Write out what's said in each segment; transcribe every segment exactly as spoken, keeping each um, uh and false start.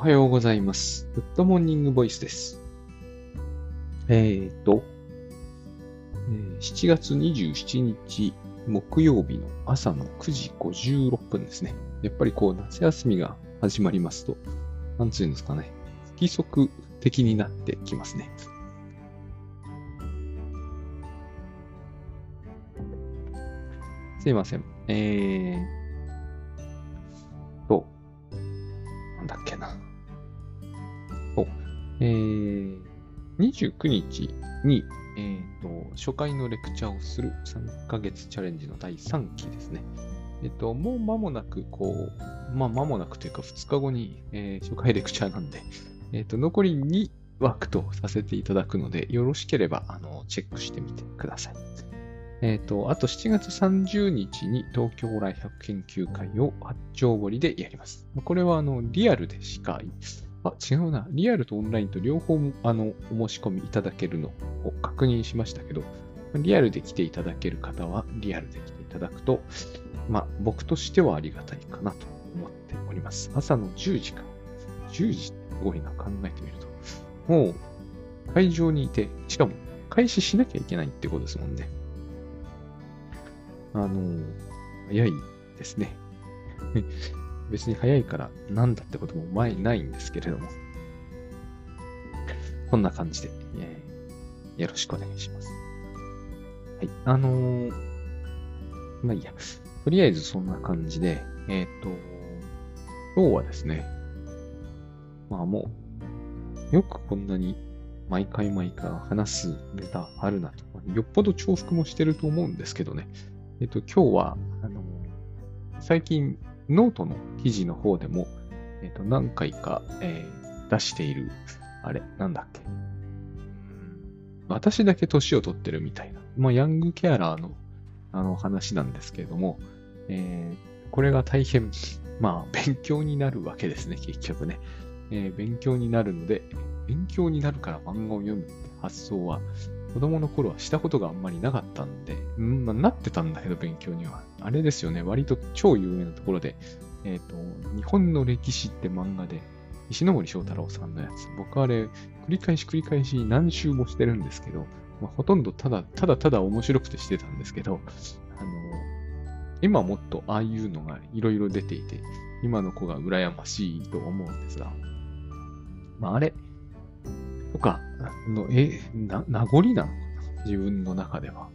おはようございます。Good Morning Voice です。えーと、しちがつにじゅうしちにち木曜日の朝のくじごじゅうろっぷんですね。やっぱりこう夏休みが始まりますと、なんつうんですかね、不規則的になってきますね。すいません。えーと、なんだっけな。お、えー、にじゅうくにちに、えーと、初回のレクチャーをするさんかげつチャレンジのだいさんきですね。えっと、もう間もなく、こう、まあ間もなくというかふつかごに、えー、初回レクチャーなんで、えっと、残りにわくとさせていただくので、よろしければ、あの、チェックしてみてください。えっと、あとしちがつさんじゅうにちに東京来博研究会を八丁堀でやります。これはあのリアルでしか、あ、違うな、リアルとオンラインと両方あのお申し込みいただけるのを確認しましたけど、リアルで来ていただける方はリアルで来ていただくと、まあ僕としてはありがたいかなと思っております。朝のじゅうじから、じゅうじってすごいな、考えてみると。もう会場にいて、しかも開始しなきゃいけないってことですもんね。あの、早いですね。別に早いからなんだってことも前にないんですけれども。こんな感じで、えー、よろしくお願いします。はい。あのー、まあいいや。とりあえずそんな感じで、えっと、今日はですね、まあもう、よくこんなに毎回毎回話すネタあるなと。よっぽど重複もしてると思うんですけどね。えっと、今日は、あの、最近、ノートの記事の方でも、えっと、何回か、えー、出している、あれ、なんだっけ。私だけ年を取ってるみたいな。まあ、ヤングケアラーの、あの話なんですけれども、えー、これが大変、まあ、勉強になるわけですね、結局ね。えー、勉強になるので、勉強になるから漫画を読むって発想は、子供の頃はしたことがあんまりなかったんで、うん、まあ、なってたんだけど勉強には。あれですよね、割と超有名なところで、えっと、日本の歴史って漫画で、石森章太郎さんのやつ、僕あれ、繰り返し繰り返し何周もしてるんですけど、まあ、ほとんどただ、ただただ面白くてしてたんですけど、あの、今もっとああいうのがいろいろ出ていて、今の子が羨ましいと思うんですが、まあ、あれ、とかのえな名残なのかな、自分の中では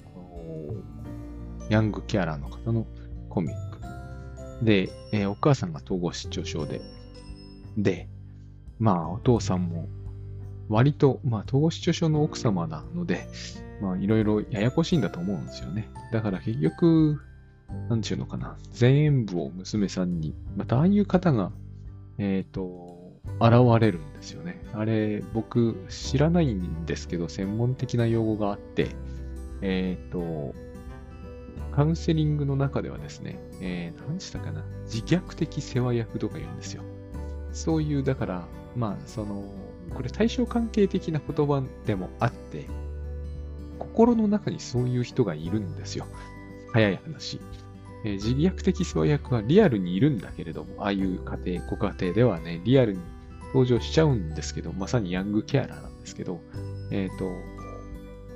ヤングケアラーの方のコミックで、えー、お母さんが統合失調症ででまあお父さんも割とまあ統合失調症の奥様なのでまあいろいろややこしいんだと思うんですよね。だから結局なんていうのかな、全部を娘さんにまたああいう方がえっと現れるんですよね。あれ、僕知らないんですけど、専門的な用語があって、えっと、カウンセリングの中ではですね、えー、何したかな、自虐的世話役とか言うんですよ。そういう、だから、まあ、その、これ対象関係的な言葉でもあって、心の中にそういう人がいるんですよ。早い話。えー、自虐的世話役はリアルにいるんだけれども、ああいう家庭、ご家庭ではね、リアルに登場しちゃうんですけど、まさにヤングケアラーなんですけど、えっと、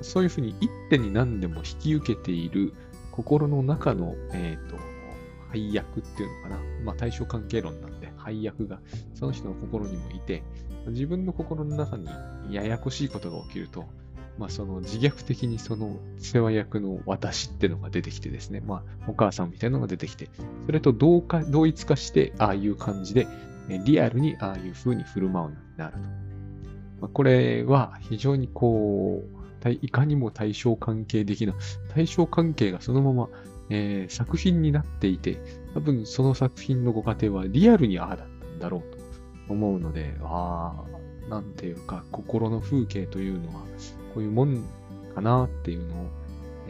そういうふうに一手に何でも引き受けている心の中の、えっと、配役っていうのかな。まあ対象関係論なんで、配役がその人の心にもいて、自分の心の中にややこしいことが起きると、まあその自虐的にその世話役の私ってのが出てきてですね、まあお母さんみたいなのが出てきて、それと同化、同一化して、ああいう感じで、リアルにああいう風に振る舞うようになると。まあ、これは非常にこう、いかにも対象関係的な、対象関係がそのまま、えー、作品になっていて、多分その作品のご家庭はリアルにああだったんだろうと思うので、ああ、なんていうか、心の風景というのは、こういうもんかなっていうのを、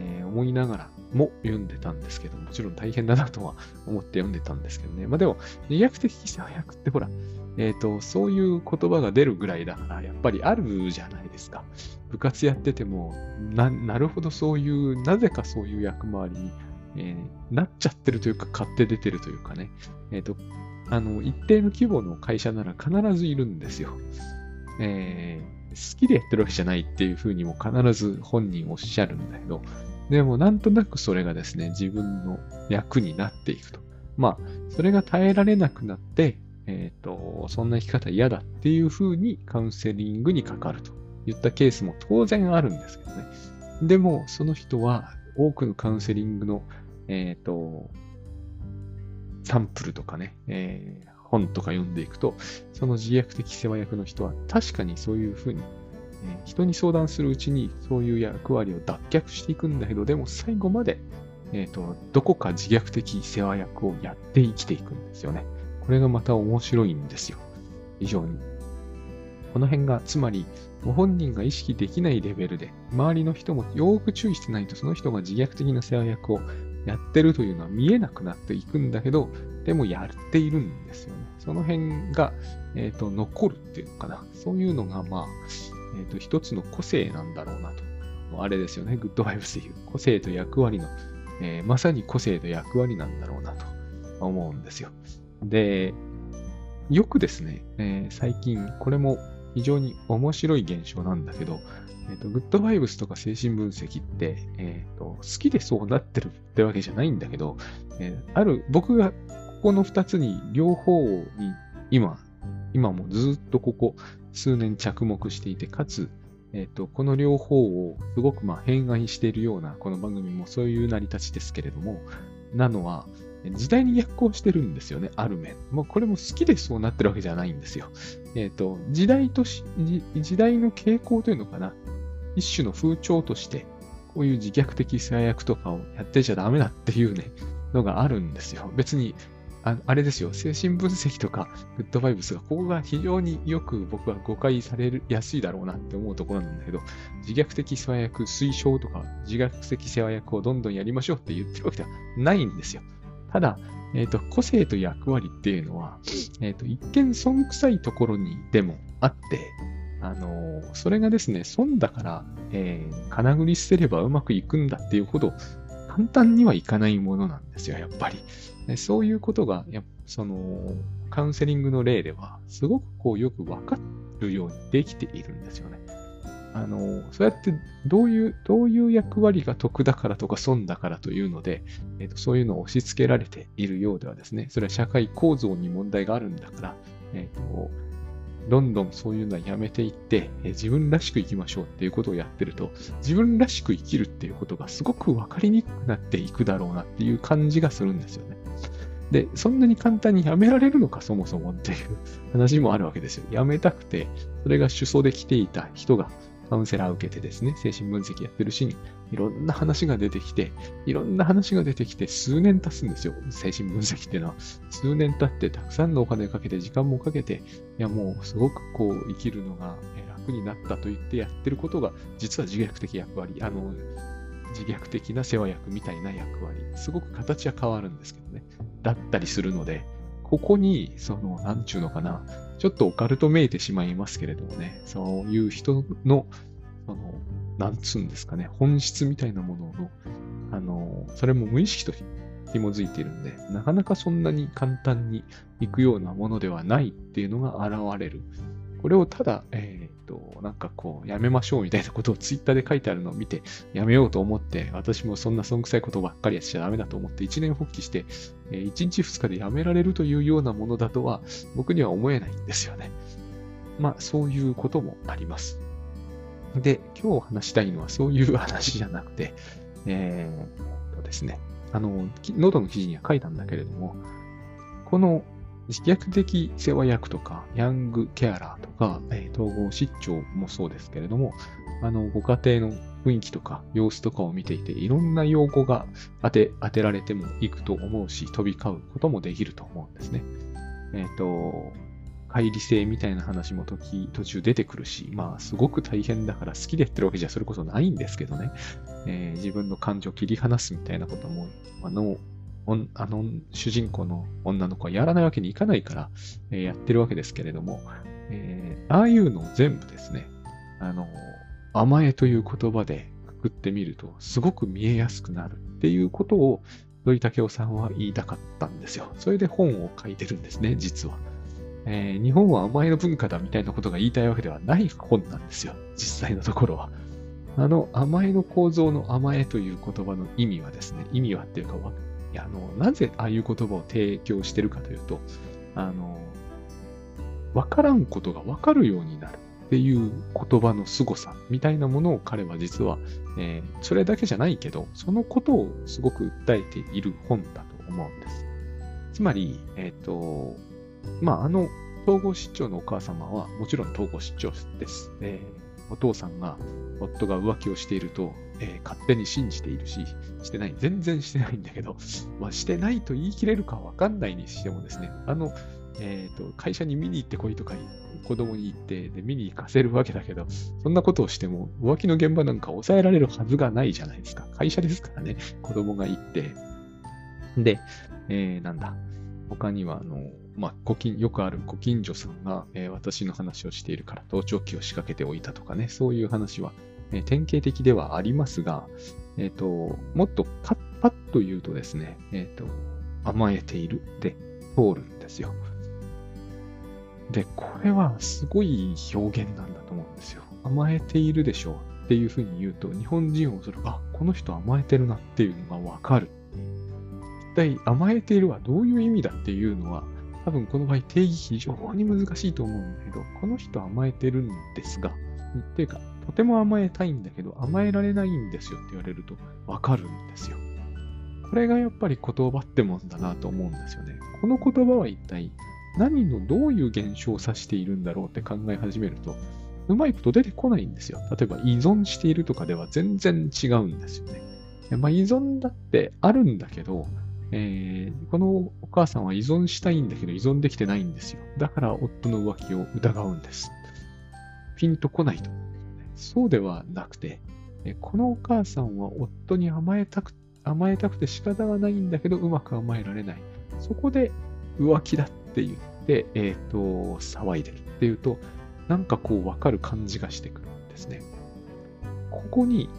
えー、思いながらも読んでたんですけど、もちろん大変だなとは思って読んでたんですけどね。まあでも、自虐的世話役ってほら、えっと、そういう言葉が出るぐらいだから、やっぱりあるじゃないですか。部活やってても、な、なるほどそういう、なぜかそういう役回りに、えー、なっちゃってるというか、買って出てるというかね、えっと、あの一定の規模の会社なら必ずいるんですよ、えー、好きでやってるわけじゃないっていうふうにも必ず本人おっしゃるんだけど、でもなんとなくそれがですね、自分の役になっていくと、まあそれが耐えられなくなって、えーと、そんな生き方嫌だっていうふうにカウンセリングにかかるといったケースも当然あるんですけどね。でもその人は多くのカウンセリングの、えーと、サンプルとかね、えー、本とか読んでいくと、その自虐的世話役の人は確かにそういうふうに、えー、人に相談するうちにそういう役割を脱却していくんだけど、でも最後まで、えーと、どこか自虐的世話役をやって生きていくんですよね。これがまた面白いんですよ。非常に。この辺がつまりご本人が意識できないレベルで、周りの人もよく注意してないと、その人が自虐的な世話役をやってるというのは見えなくなっていくんだけど、でもやっているんですよね。その辺が、えーと、残るっていうのかな。そういうのが、まあ、えーと、一つの個性なんだろうなと。あれですよね、グッドバイブスでいう個性と役割の、えー、まさに個性と役割なんだろうなと思うんですよ。で、よくですね、えー、最近これも非常に面白い現象なんだけど、えーと、グッドバイブスとか精神分析って、えーと、好きでそうなってるってわけじゃないんだけど、えー、ある、僕がここのふたつに両方に今、今もずっとここ数年着目していて、かつ、えーと、この両方をすごくまあ偏愛しているような、この番組もそういう成り立ちですけれども、なのは、時代に逆行してるんですよね、ある面。もうこれも好きでそうなってるわけじゃないんですよ。えっと、時代とし、時代の傾向というのかな。一種の風潮として、こういう自虐的世話役とかをやってちゃダメだっていうね、のがあるんですよ。別に、あ、あれですよ、精神分析とか、グッドバイブスが、ここが非常によく僕は誤解されやすいだろうなって思うところなんだけど、自虐的世話役推奨とか、自虐的世話役をどんどんやりましょうって言ってるわけではないんですよ。ただ、えーと、個性と役割っていうのは、えーと、一見損臭いところにでもあって、あのー、それがですね、損だから、えー、金繰り捨てればうまくいくんだっていうほど、簡単にはいかないものなんですよ、やっぱり。で、そういうことが、やっぱその、カウンセリングの例では、すごくこう、よくわかるようにできているんですよね。あのそうやってどういうどういう役割が得だからとか損だからというので、えーと、そういうのを押し付けられているようではですね、それは社会構造に問題があるんだから、えーと、どんどんそういうのはやめていって、えー、自分らしく生きましょうっていうことをやってると、自分らしく生きるっていうことがすごく分かりにくくなっていくだろうなっていう感じがするんですよね。で、そんなに簡単にやめられるのかそもそもっていう話もあるわけですよ。やめたくて、それが主訴で来ていた人がカウンセラーを受けてですね、精神分析やってるしに、いろんな話が出てきて、いろんな話が出てきて、数年経つんですよ。精神分析っていうのは、数年経って、たくさんのお金かけて、時間もかけて、いやもうすごくこう、生きるのが楽になったと言ってやってることが、実は自虐的役割、あの、自虐的な世話役みたいな役割、すごく形は変わるんですけどね、だったりするので、ここに、その、なんちゅうのかな、ちょっとオカルトめいてしまいますけれどもね、そういう人の、あの、なんつうんですかね、本質みたいなものの、あの、それも無意識と紐づいているんで、なかなかそんなに簡単にいくようなものではないっていうのが現れる。これをただ、えっと、なんかこう、やめましょうみたいなことをツイッターで書いてあるのを見て、やめようと思って、私もそんな損臭いことばっかりやっちゃダメだと思って、一念発起して、いちにちふつかでやめられるというようなものだとは、僕には思えないんですよね。まあ、そういうこともあります。で、今日話したいのはそういう話じゃなくて、えーっとですね、あの、ノートの記事には書いたんだけれども、この、自虐的世話役とか、ヤングケアラーとか、えー、統合失調もそうですけれども、あの、ご家庭の雰囲気とか、様子とかを見ていて、いろんな用語が当て、当てられてもいくと思うし、飛び交うこともできると思うんですね。えっ、ー、と、乖離性みたいな話も時、途中出てくるし、まあ、すごく大変だから好きでやってるわけじゃそれこそないんですけどね、えー、自分の感情を切り離すみたいなことも、あの、あの主人公の女の子はやらないわけにいかないから、えー、やってるわけですけれども、えー、ああいうのを全部ですね、あの甘えという言葉でくくってみるとすごく見えやすくなるっていうことを、土井武雄さんは言いたかったんですよ。それで本を書いてるんですね、実は。えー、日本は甘えの文化だみたいなことが言いたいわけではない本なんですよ、実際のところは。あの甘えの構造の甘えという言葉の意味はですね、意味はっていうかは、いやあのなぜああいう言葉を提供してるかというと、あの分からんことが分かるようになるっていう言葉の凄さみたいなものを彼は実は、えー、それだけじゃないけどそのことをすごく訴えている本だと思うんです。つまり、えっとまあ、あの統合失調のお母様はもちろん統合失調です、えー、お父さんが夫が浮気をしていると、えー、勝手に信じているししてない全然してないんだけど、まあ、してないと言い切れるかわかんないにしてもですね、あの、えーと、会社に見に行ってこいとか子供に行ってで見に行かせるわけだけど、そんなことをしても浮気の現場なんか抑えられるはずがないじゃないですか。会社ですからね、子供が行ってで、えー、なんだ他にはあのまあ、ご近よくあるご近所さんが、えー、私の話をしているから盗聴器を仕掛けておいたとかね、そういう話は、えー、典型的ではありますが、えーと、もっとパッパッと言うとですね、えーと、甘えているって通るんですよ。で、これはすごい表現なんだと思うんですよ。甘えているでしょうっていうふうに言うと、日本人はそれがこの人甘えてるなっていうのがわかる。一体甘えているはどういう意味だっていうのは、多分この場合定義非常に難しいと思うんだけど、この人甘えてるんですが、っていうかとても甘えたいんだけど甘えられないんですよって言われるとわかるんですよ。これがやっぱり言葉ってもんだなと思うんですよね。この言葉は一体何のどういう現象を指しているんだろうって考え始めると、うまいこと出てこないんですよ。例えば依存しているとかでは全然違うんですよね。まあ依存だってあるんだけど、えー、このお母さんは依存したいんだけど依存できてないんですよ。だから夫の浮気を疑うんです。ピンとこないと思うんですよね。そうではなくて、えー、このお母さんは夫に甘えたく、甘えたくて仕方がないんだけどうまく甘えられない。そこで浮気だって言って、えーと、騒いでるっていうと、なんかこう分かる感じがしてくるんですね。ここに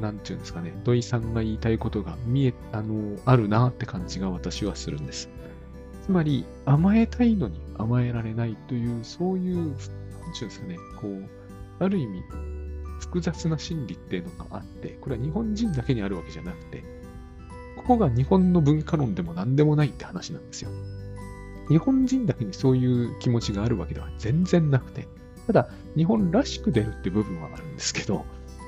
なんていうんですかね、土井さんが言いたいことが見え、あの、あるなって感じが私はするんです。つまり、甘えたいのに甘えられないという、そういう、なんていうんですかね、こう、ある意味、複雑な心理っていうのがあって、これは日本人だけにあるわけじゃなくて、ここが日本の文化論でも何でもないって話なんですよ。日本人だけにそういう気持ちがあるわけでは全然なくて、ただ、日本らしく出るって部分はあるんですけど、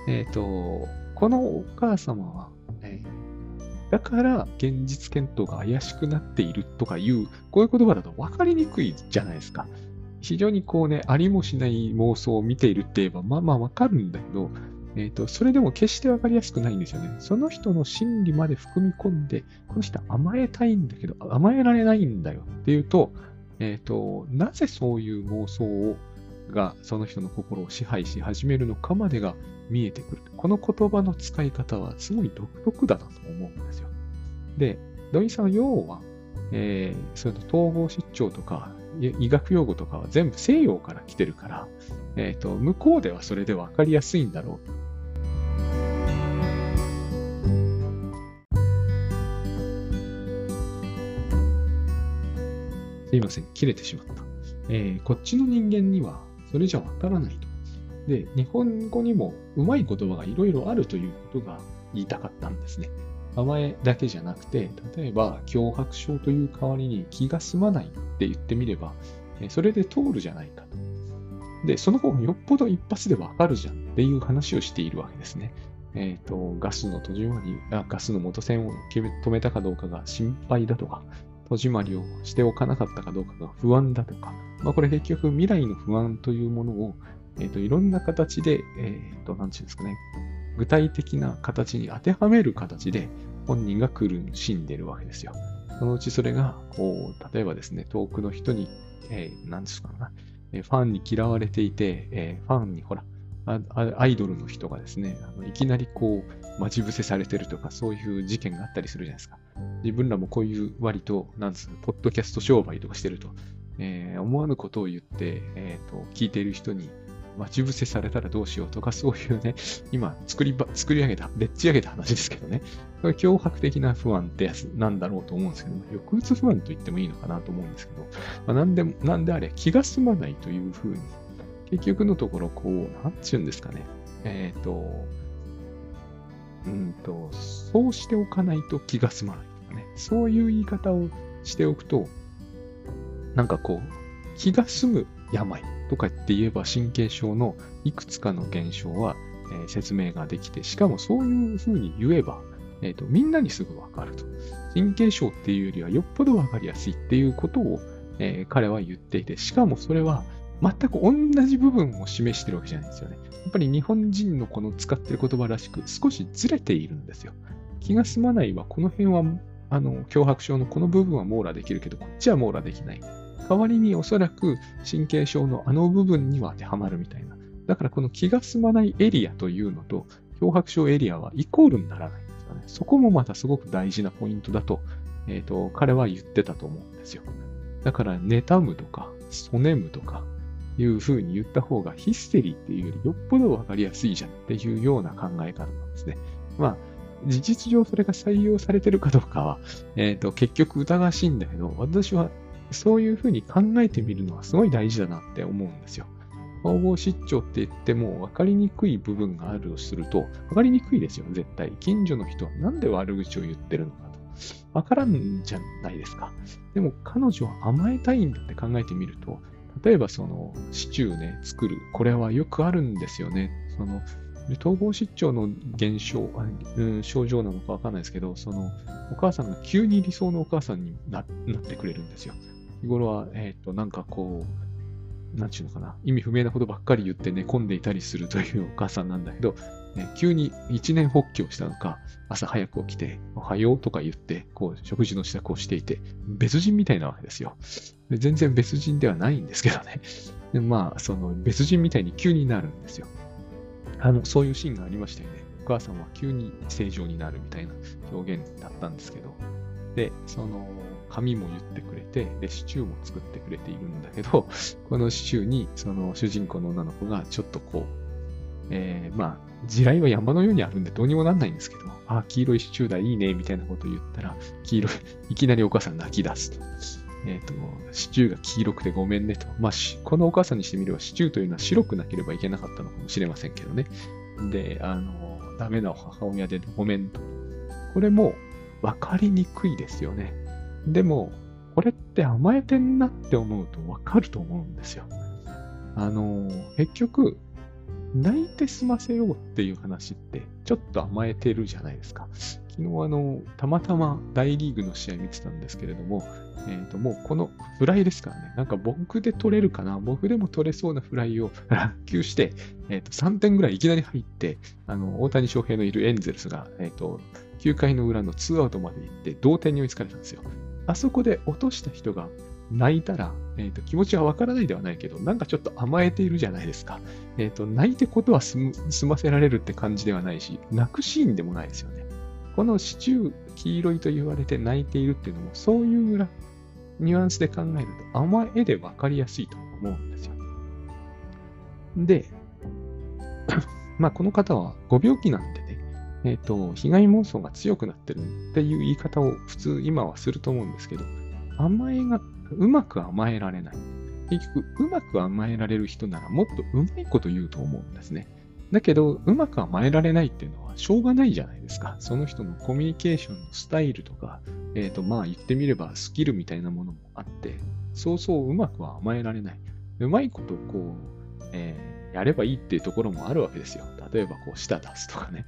えっと、このお母様は、えー、だから現実検討が怪しくなっているとかいう、こういう言葉だと分かりにくいじゃないですか。非常にこうね、ありもしない妄想を見ているって言えば、まあまあ分かるんだけど、えーと、それでも決して分かりやすくないんですよね。その人の心理まで含み込んで、この人甘えたいんだけど、甘えられないんだよっていうと、えーと、なぜそういう妄想を、がその人の心を支配し始めるのかまでが見えてくる。この言葉の使い方はすごい独特だなと思うんですよ。で、土井さんは要は、えー、その統合失調とか医学用語とかは全部西洋から来てるから、えーと、向こうではそれで分かりやすいんだろう。すいません、切れてしまった。えー、こっちの人間にはそれじゃ分からないと。で、日本語にもうまい言葉がいろいろあるということが言いたかったんですね。甘えだけじゃなくて、例えば強迫症という代わりに気が済まないって言ってみれば、それで通るじゃないかと。で、その方がよっぽど一発で分かるじゃんっていう話をしているわけですね。えっと、ガスの戸締まり、あ、ガスの元栓を止めたかどうかが心配だとか、戸締まりをしておかなかったかどうかが不安だとか、まあ、これ結局未来の不安というものを、えー、といろんな形で、えー、となんていうんですかね、具体的な形に当てはめる形で本人が苦しんでいるわけですよ。そのうちそれがこう、例えばですね、遠くの人に、えー、なんですかね、ファンに嫌われていて、えー、ファンにほら、アイドルの人がですね、あのいきなりこう待ち伏せされてるとか、そういう事件があったりするじゃないですか。自分らもこういう割となんですか、ポッドキャスト商売とかしてると、えー、思わぬことを言って、えー、と聞いている人に待ち伏せされたらどうしようとか、そういうね、今作りば、作り上げた、でっち上げた話ですけどね、これ脅迫的な不安ってやつなんだろうと思うんですけど、抑うつ不安と言ってもいいのかなと思うんですけど、まあ、なんで、なんであれ、気が済まないというふうに、結局のところ、こう、なんていうんですかね、えっと、うんと、そうしておかないと気が済まないとかね、そういう言い方をしておくと、なんかこう、気が済む病とかって言えば神経症のいくつかの現象は、えー、説明ができて、しかもそういうふうに言えば、えーと、みんなにすぐわかると。神経症っていうよりはよっぽどわかりやすいっていうことを、えー、彼は言っていて、しかもそれは全く同じ部分を示してるわけじゃないんですよね。やっぱり日本人のこの使ってる言葉らしく少しずれているんですよ。気が済まないはこの辺はあの強迫症のこの部分は網羅できるけどこっちは網羅できない。代わりにおそらく神経症のあの部分には当てはまるみたいな。だからこの気が済まないエリアというのと強迫症エリアはイコールにならないんですよね。そこもまたすごく大事なポイントだと、えっと、彼は言ってたと思うんですよ。だから妬むとか、そねむとかいうふうに言った方がヒステリーっていうよりよっぽどわかりやすいじゃんっていうような考え方なんですね。まあ事実上それが採用されてるかどうかは、えっと結局疑わしいんだけど、私はそういうふうに考えてみるのはすごい大事だなって思うんですよ。統合失調って言っても分かりにくい部分があるとすると、分かりにくいですよ、絶対。近所の人はなんで悪口を言ってるのかと。分からんじゃないですか。でも彼女は甘えたいんだって考えてみると、例えばそのシチューね、作る。これはよくあるんですよね。その統合失調の現象、うん、症状なのか分かんないですけど、そのお母さんが急に理想のお母さんに な, なってくれるんですよ。日頃は、えっと、なんかこう、なんちゅうのかな、意味不明なことばっかり言って寝込んでいたりするというお母さんなんだけど、ね、急に一年発起をしたのか、朝早く起きて、おはようとか言って、こう、食事の支度をしていて、別人みたいなわけですよ。で全然別人ではないんですけどね。でまあ、その、別人みたいに急になるんですよ。あの、そういうシーンがありましたよね。お母さんは急に正常になるみたいな表現だったんですけど、で、その、紙も言ってくれて、で、シチューも作ってくれているんだけど、このシチューに、その主人公の女の子がちょっとこう、えー、まあ、地雷は山のようにあるんでどうにもなんないんですけど、あ、黄色いシチューだ、いいね、みたいなことを言ったら、黄色い、いきなりお母さん泣き出すと。えっと、シチューが黄色くてごめんねと。まあ、このお母さんにしてみれば、シチューというのは白くなければいけなかったのかもしれませんけどね。で、あの、ダメな母親でごめんと。これも分かりにくいですよね。でも、これって甘えてんなって思うと分かると思うんですよ。あの、結局、泣いて済ませようっていう話って、ちょっと甘えてるじゃないですか。昨日、あの、たまたま大リーグの試合見てたんですけれども、えっと、もうこのフライですからね、なんか僕で取れるかな、僕でも取れそうなフライを落球して、えっと、さんてんぐらいいきなり入って、あの、大谷翔平のいるエンゼルスが、えっと、きゅうかいの裏のツーアウトまで行って、同点に追いつかれたんですよ。あそこで落とした人が泣いたら、えーと、気持ちはわからないではないけど、なんかちょっと甘えているじゃないですか。えーと、泣いてことは済む、済ませられるって感じではないし、泣くシーンでもないですよね。このシチュー黄色いと言われて泣いているっていうのも、そういうニュアンスで考えると甘えでわかりやすいと思うんですよ。で、まあこの方はご病気なんでね、えっと、被害妄想が強くなってるっていう言い方を普通今はすると思うんですけど、甘えが、うまく甘えられない。結局、うまく甘えられる人ならもっとうまいこと言うと思うんですね。だけど、うまく甘えられないっていうのはしょうがないじゃないですか。その人のコミュニケーションのスタイルとか、えっと、まあ言ってみればスキルみたいなものもあって、そうそううまくは甘えられない。うまいことこう、えー、やればいいっていうところもあるわけですよ。例えば、こう、舌出すとかね。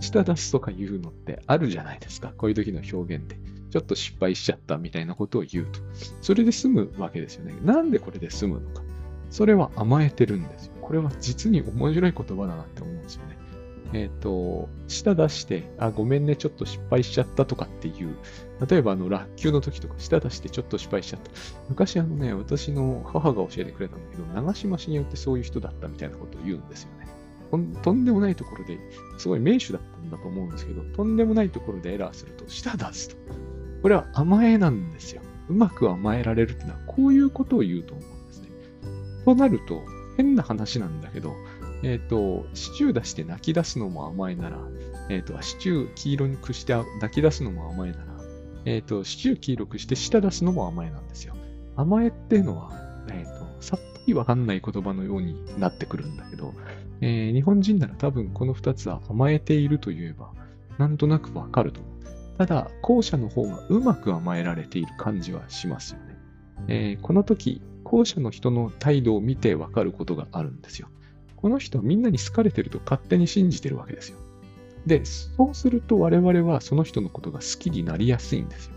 舌出すとか言うのってあるじゃないですか。こういう時の表現で。ちょっと失敗しちゃったみたいなことを言うと。それで済むわけですよね。なんでこれで済むのか。それは甘えてるんですよ。これは実に面白い言葉だなって思うんですよね。えっと、舌出して、あ、ごめんね、ちょっと失敗しちゃったとかっていう。例えば、あの、落球の時とか、舌出してちょっと失敗しちゃった。昔、あのね、私の母が教えてくれたんだけど、長嶋茂雄ってそういう人だったみたいなことを言うんですよね。とんでもないところで、すごい名手だったんだと思うんですけど、とんでもないところでエラーすると、舌出すと。これは甘えなんですよ。うまく甘えられるってのは、こういうことを言うと思うんですね。となると、変な話なんだけど、えっと、シチュー出して泣き出すのも甘えなら、えっと、シチュー黄色にくして泣き出すのも甘えなら、えっと、シチュー黄色くして舌出すのも甘えなんですよ。甘えっていうのは、えっと、さっぱりわかんない言葉のようになってくるんだけど、えー、日本人なら多分このふたつは甘えているといえば、なんとなくわかると思う。ただ、後者の方がうまく甘えられている感じはしますよね。えー、この時、後者の人の態度を見てわかることがあるんですよ。この人はみんなに好かれてると勝手に信じてるわけですよ。で、そうすると我々はその人のことが好きになりやすいんですよ。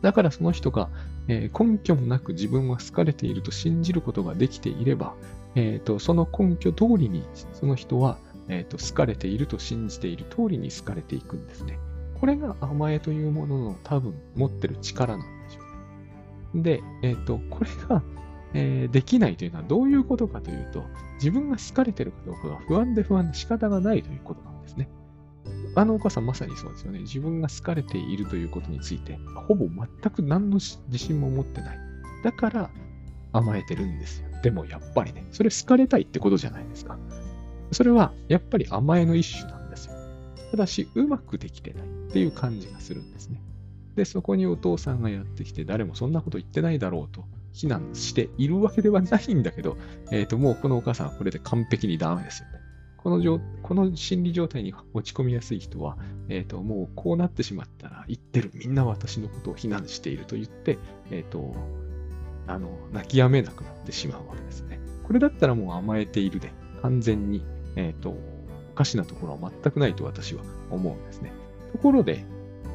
だからその人が、えー、根拠もなく自分は好かれていると信じることができていれば、えーと、その根拠通りにその人は、えーと、好かれていると信じている通りに好かれていくんですね。これが甘えというものの多分持ってる力なんでしょうね。で、えーと、これが、えー、できないというのはどういうことかというと、自分が好かれているかどうかが不安で不安で仕方がないということなんですね。あのお母さんまさにそうですよね。自分が好かれているということについて、ほぼ全く何の自信も持ってない。だから甘えてるんですよ。でもやっぱりね、それ好かれたいってことじゃないですか。それはやっぱり甘えの一種なんですよ。ただし、うまくできてないっていう感じがするんですね。で、そこにお父さんがやってきて、誰もそんなこと言ってないだろうと非難しているわけではないんだけど、えーと、もうこのお母さんはこれで完璧にダメですよね。この状、この心理状態に落ち込みやすい人は、えーと、もうこうなってしまったら言ってる、みんな私のことを非難していると言って、えーと、あの、泣きやめなくなってしまうわけですね。これだったらもう甘えているで、完全に、えーと、おかしなところは全くないと私は思うんですね。ところで、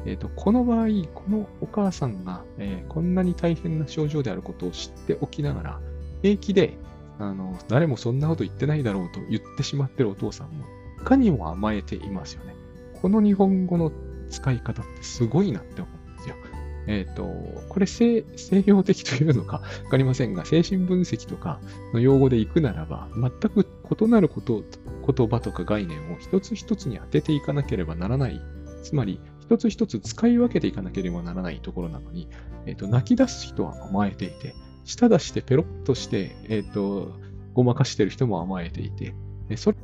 えーと、この場合、このお母さんが、えー、こんなに大変な症状であることを知っておきながら、平気で、あの誰もそんなこと言ってないだろうと言ってしまってるお父さんも、いかにも甘えていますよね。この日本語の使い方ってすごいなって思うんですよ。えっと、これ西、西洋的というのかわかりませんが、精神分析とかの用語でいくならば、全く異なること、言葉とか概念を一つ一つに当てていかなければならない。つまり、一つ一つ使い分けていかなければならないところなのに、えっと、泣き出す人は甘えていて、舌出してペロッとして、えーと、ごまかしてる人も甘えていて、えそれ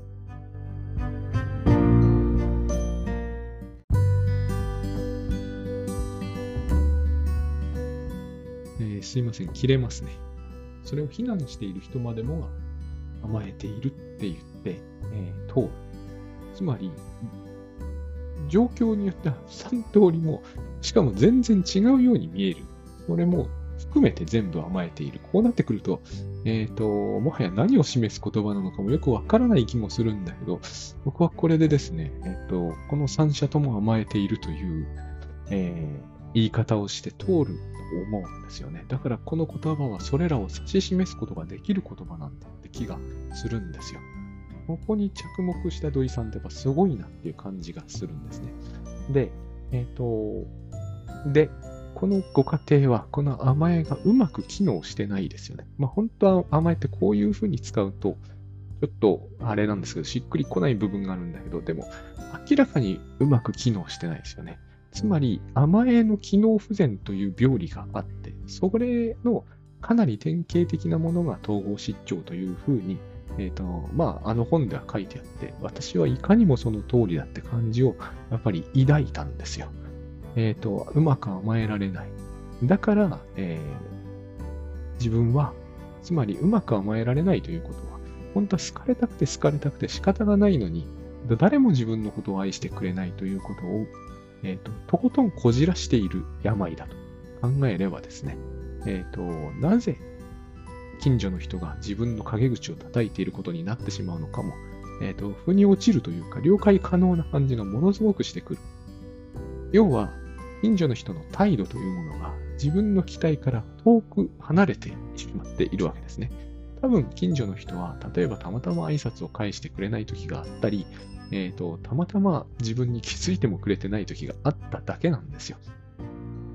えー、すいません、切れますね。それを非難している人までもが甘えているって言って、えー、通る。つまり、状況によってはさん通りも、しかも全然違うように見える。それも含めて全部甘えている。こうなってくると、えっと、もはや何を示す言葉なのかもよくわからない気もするんだけど、僕はこれでですね、えっと、この三者とも甘えているという、えー、言い方をして通ると思うんですよね。だからこの言葉はそれらを指し示すことができる言葉なんだって気がするんですよ。ここに着目した土井さんってやっぱすごいなっていう感じがするんですね。で、えっと、で、このご家庭は、この甘えがうまく機能してないですよね。まあ、本当は甘えってこういうふうに使うと、ちょっとあれなんですけど、しっくりこない部分があるんだけど、でも、明らかにうまく機能してないですよね。つまり、甘えの機能不全という病理があって、それのかなり典型的なものが統合失調というふうに、えっと、まあ、あの本では書いてあって、私はいかにもその通りだって感じを、やっぱり抱いたんですよ。えーと、うまく甘えられない。だから、えー、自分は、つまりうまく甘えられないということは、本当は好かれたくて好かれたくて仕方がないのに、誰も自分のことを愛してくれないということを、えーと、とことんこじらしている病だと考えればですね、えーと、なぜ近所の人が自分の陰口を叩いていることになってしまうのかも、えーと、腑に落ちるというか、了解可能な感じがものすごくしてくる。要は、近所の人の態度というものが自分の期待から遠く離れてしまっているわけですね。多分近所の人は、例えばたまたま挨拶を返してくれない時があったり、えーと、たまたま自分に気づいてもくれてない時があっただけなんですよ。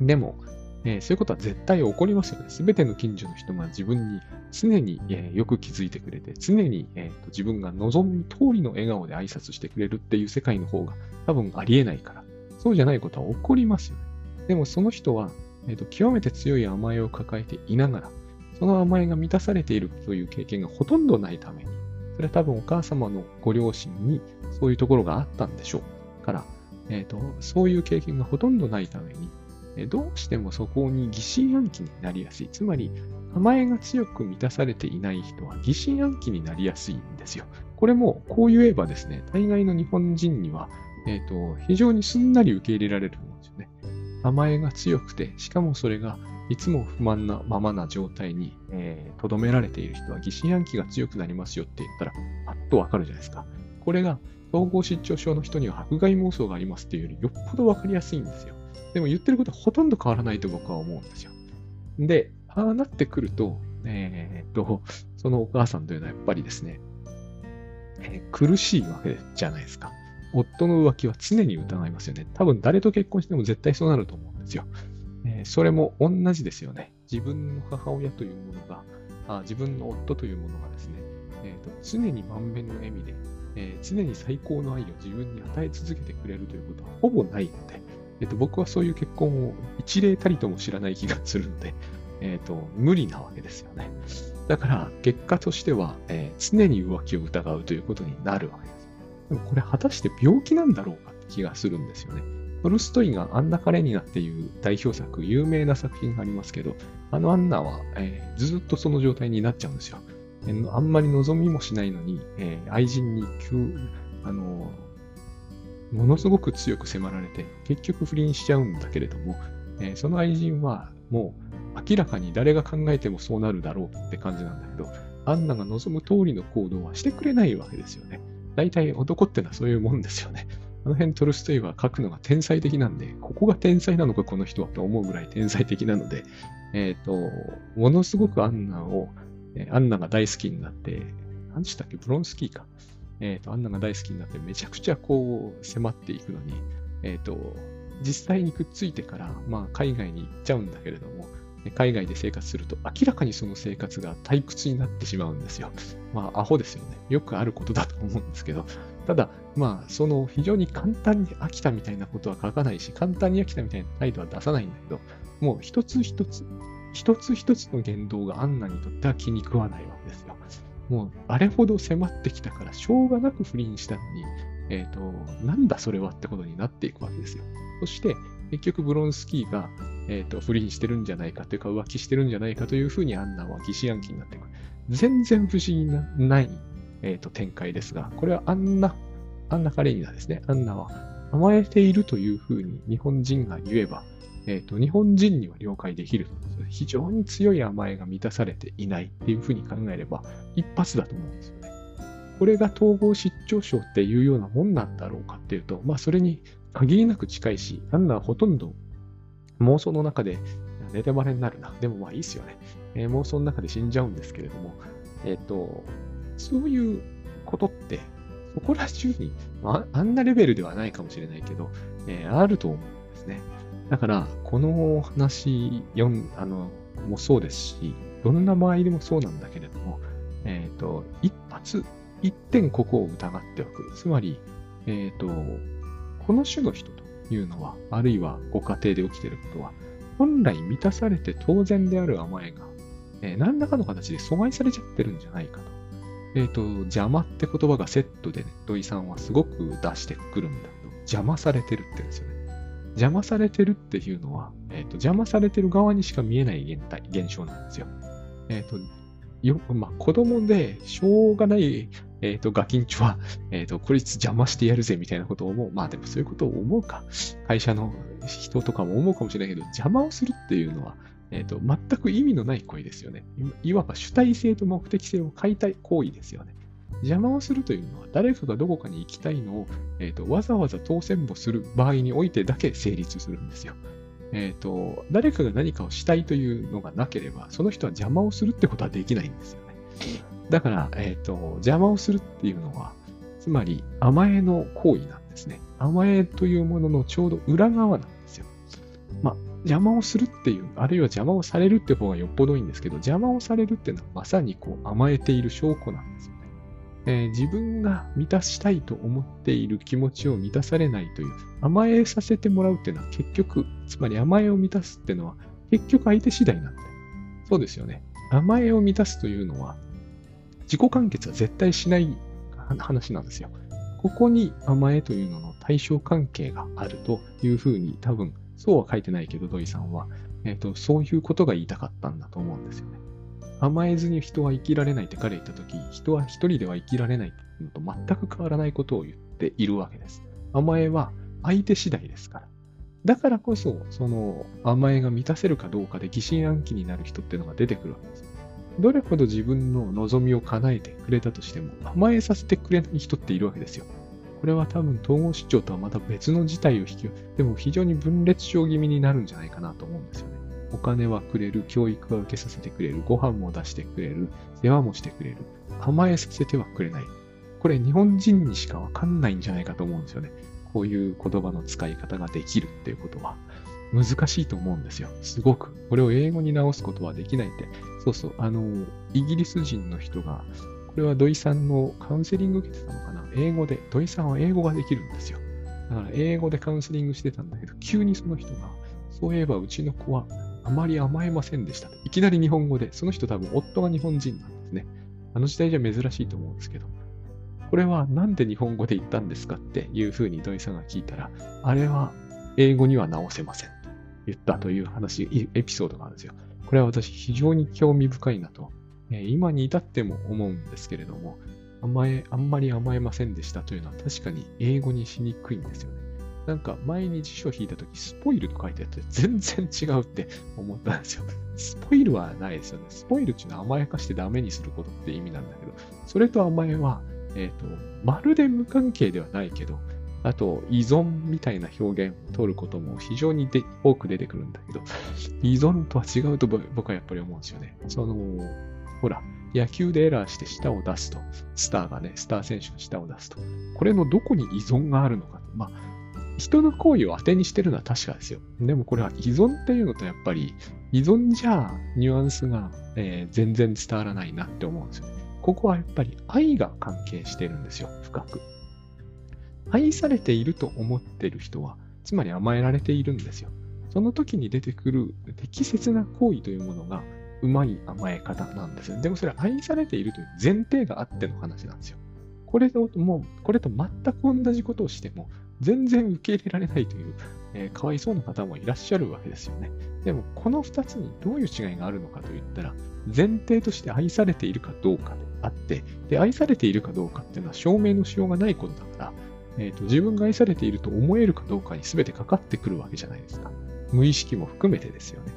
でも、えー、そういうことは絶対起こりますよね。すべての近所の人が自分に常に、えー、よく気づいてくれて、常に、えーと、自分が望む通りの笑顔で挨拶してくれるっていう世界の方が多分ありえないから。そうじゃないことは起こりますよね。でもその人は、えーと、極めて強い甘えを抱えていながら、その甘えが満たされているという経験がほとんどないために、それは多分お母様のご両親にそういうところがあったんでしょうから、えーと、そういう経験がほとんどないために、どうしてもそこに疑心暗鬼になりやすい。つまり甘えが強く満たされていない人は疑心暗鬼になりやすいんですよ。これもこう言えばですね、大概の日本人には、えーと、非常にすんなり受け入れられるんですよね。甘えが強くて、しかもそれがいつも不満なままな状態にとどめられている人は疑心暗鬼が強くなりますよって言ったらパッとわかるじゃないですか。これが統合失調症の人には迫害妄想がありますっていうよりよっぽどわかりやすいんですよ。でも言ってることはほとんど変わらないと僕は思うんですよ。で、ああなってくると、えー、っと、そのお母さんというのはやっぱりですね、えー、苦しいわけじゃないですか。夫の浮気は常に疑いますよね。多分誰と結婚しても絶対そうなると思うんですよ。えー、それも同じですよね。自分の母親というものが、あ自分の夫というものがですね、えー、っと常に満面の笑みで、えー、常に最高の愛を自分に与え続けてくれるということはほぼないので、えっと、僕はそういう結婚を一例たりとも知らない気がするので、えっと、無理なわけですよね。だから結果としては、えー、常に浮気を疑うということになるわけです。でもこれ果たして病気なんだろうかって気がするんですよね。トルストイがアンナ・カレニナっていう代表作、有名な作品がありますけど、あのアンナは、えー、ずっとその状態になっちゃうんですよ。えー、あんまり望みもしないのに、えー、愛人に急、あのーものすごく強く迫られて、結局不倫しちゃうんだけれども、えー、その愛人はもう明らかに誰が考えてもそうなるだろうって感じなんだけど、アンナが望む通りの行動はしてくれないわけですよね。大体男ってのはそういうもんですよね。あの辺トルストイは書くのが天才的なんで、ここが天才なのかこの人はと思うぐらい天才的なので、えっと、ものすごくアンナを、アンナが大好きになって、何でしたっけ、ブロンスキーか。えっと、アンナが大好きになってめちゃくちゃこう迫っていくのに、えっと、実際にくっついてから、まあ、海外に行っちゃうんだけれども、海外で生活すると明らかにその生活が退屈になってしまうんですよ。まあ、アホですよね。よくあることだと思うんですけど、ただ、まあ、その非常に簡単に飽きたみたいなことは書かないし、簡単に飽きたみたいな態度は出さないんだけど、もう一つ一つ、一つ一つの言動がアンナにとっては気に食わないわけですよ。もうあれほど迫ってきたからしょうがなく不倫したのに、えーと、なんだそれはってことになっていくわけですよ。そして結局ブロンスキーが、えーと、不倫してるんじゃないかというか浮気してるんじゃないかというふうにアンナは疑心暗鬼になっていく。全然不思議なない、えーと、展開ですが、これはアンナ、アンナカレニナですね。アンナは甘えているというふうに日本人が言えば、えーと、日本人には了解できる。非常に強い甘えが満たされていないっていうふうに考えれば一発だと思うんですよね。これが統合失調症っていうようなもんなんだろうかっていうと、まあそれに限りなく近いし、アンナはほとんど妄想の中でネタバレになるな。でもまあいいですよね。えー、妄想の中で死んじゃうんですけれども、えっと、そういうことってそこら中に、まあ、あんなレベルではないかもしれないけど、えー、あると思うんですね。だから、この話よんあのもそうですし、どんな場合でもそうなんだけれども、えっと、一発、一点ここを疑っておく。つまり、えっと、この種の人というのは、あるいはご家庭で起きていることは、本来満たされて当然である甘えが、えー、何らかの形で阻害されちゃってるんじゃないかと。えっと、邪魔って言葉がセットでね、土井さんはすごく出してくるんだけど、邪魔されてるって言うんですよね。邪魔されてるっていうのは、えーと、邪魔されてる側にしか見えない現体、現象なんですよ。えーと、よく、まあ、子供でしょうがない、えーと、ガキンチョは、えーと、こいつ邪魔してやるぜみたいなことを思う。まあでもそういうことを思うか、会社の人とかも思うかもしれないけど、邪魔をするっていうのは、えーと、全く意味のない行為ですよね。いわば主体性と目的性を変えたい行為ですよね。邪魔をするというのは、誰かがどこかに行きたいのを、えーと、わざわざ当選簿する場合においてだけ成立するんですよ。えーと、誰かが何かをしたいというのがなければ、その人は邪魔をするってことはできないんですよね。だから、えーと、邪魔をするっていうのは、つまり甘えの行為なんですね。甘えというもののちょうど裏側なんですよ。まあ、邪魔をするっていう、あるいは邪魔をされるって方がよっぽどいいんですけど、邪魔をされるっていうのはまさにこう甘えている証拠なんですよ。えー、自分が満たしたいと思っている気持ちを満たされないという、甘えさせてもらうっていうのは結局、つまり甘えを満たすっていうのは結局相手次第なんで、そうですよね。甘えを満たすというのは自己完結は絶対しない話なんですよ。ここに甘えというのの対象関係があるというふうに、多分そうは書いてないけど土井さんは、えーと、そういうことが言いたかったんだと思うんですよね。甘えずに人は生きられないって彼言ったとき、人は一人では生きられないっていうのと全く変わらないことを言っているわけです。甘えは相手次第ですから。だからこそ、その甘えが満たせるかどうかで疑心暗鬼になる人っていうのが出てくるわけです。どれほど自分の望みを叶えてくれたとしても、甘えさせてくれない人っているわけですよ。これは多分統合失調とはまた別の事態を引き起こす。でも非常に分裂症気味になるんじゃないかなと思うんですよね。お金はくれる、教育は受けさせてくれる、ご飯も出してくれる、世話もしてくれる、甘えさせてはくれない。これ日本人にしかわかんないんじゃないかと思うんですよね。こういう言葉の使い方ができるっていうことは難しいと思うんですよ。すごく。これを英語に直すことはできないって。そうそう。あの、イギリス人の人が、これは土井さんのカウンセリング受けてたのかな。英語で、土井さんは英語ができるんですよ。だから英語でカウンセリングしてたんだけど、急にその人が、そういえばうちの子はあまり甘えませんでした。いきなり日本語で、その人多分夫が日本人なんですね。あの時代じゃ珍しいと思うんですけど。これはなんで日本語で言ったんですかっていうふうに土井さんが聞いたら、あれは英語には直せませんと言ったという話、エピソードがあるんですよ。これは私非常に興味深いなと、えー、今に至っても思うんですけれども、甘え、あんまり甘えませんでしたというのは確かに英語にしにくいんですよね。なんか前に辞書を引いたとき、スポイルと書いてあって全然違うって思ったんですよ。スポイルはないですよね。スポイルっていうのは甘やかしてダメにすることって意味なんだけど、それと甘えはえっと、まるで無関係ではないけど、あと依存みたいな表現を取ることも非常にで多く出てくるんだけど、依存とは違うと僕はやっぱり思うんですよね。その、ほら、野球でエラーして舌を出すと、スターがね、スター選手が舌を出すと、これのどこに依存があるのかと。まあ、人の行為を当てにしてるのは確かですよ。でもこれは依存っていうのとやっぱり、依存じゃニュアンスが、えー、全然伝わらないなって思うんですよね。ここはやっぱり愛が関係してるんですよ、深く。愛されていると思っている人は、つまり甘えられているんですよ。その時に出てくる適切な行為というものが、うまい甘え方なんですよ。でもそれは愛されているという前提があっての話なんですよ。これと、もう、これと全く同じことをしても、全然受け入れられないという、えー、かわいそうな方もいらっしゃるわけですよね。でも、このふたつにどういう違いがあるのかといったら、前提として愛されているかどうかであって、で、愛されているかどうかっていうのは証明のしようがないことだから、えーと、自分が愛されていると思えるかどうかに全てかかってくるわけじゃないですか。無意識も含めてですよね。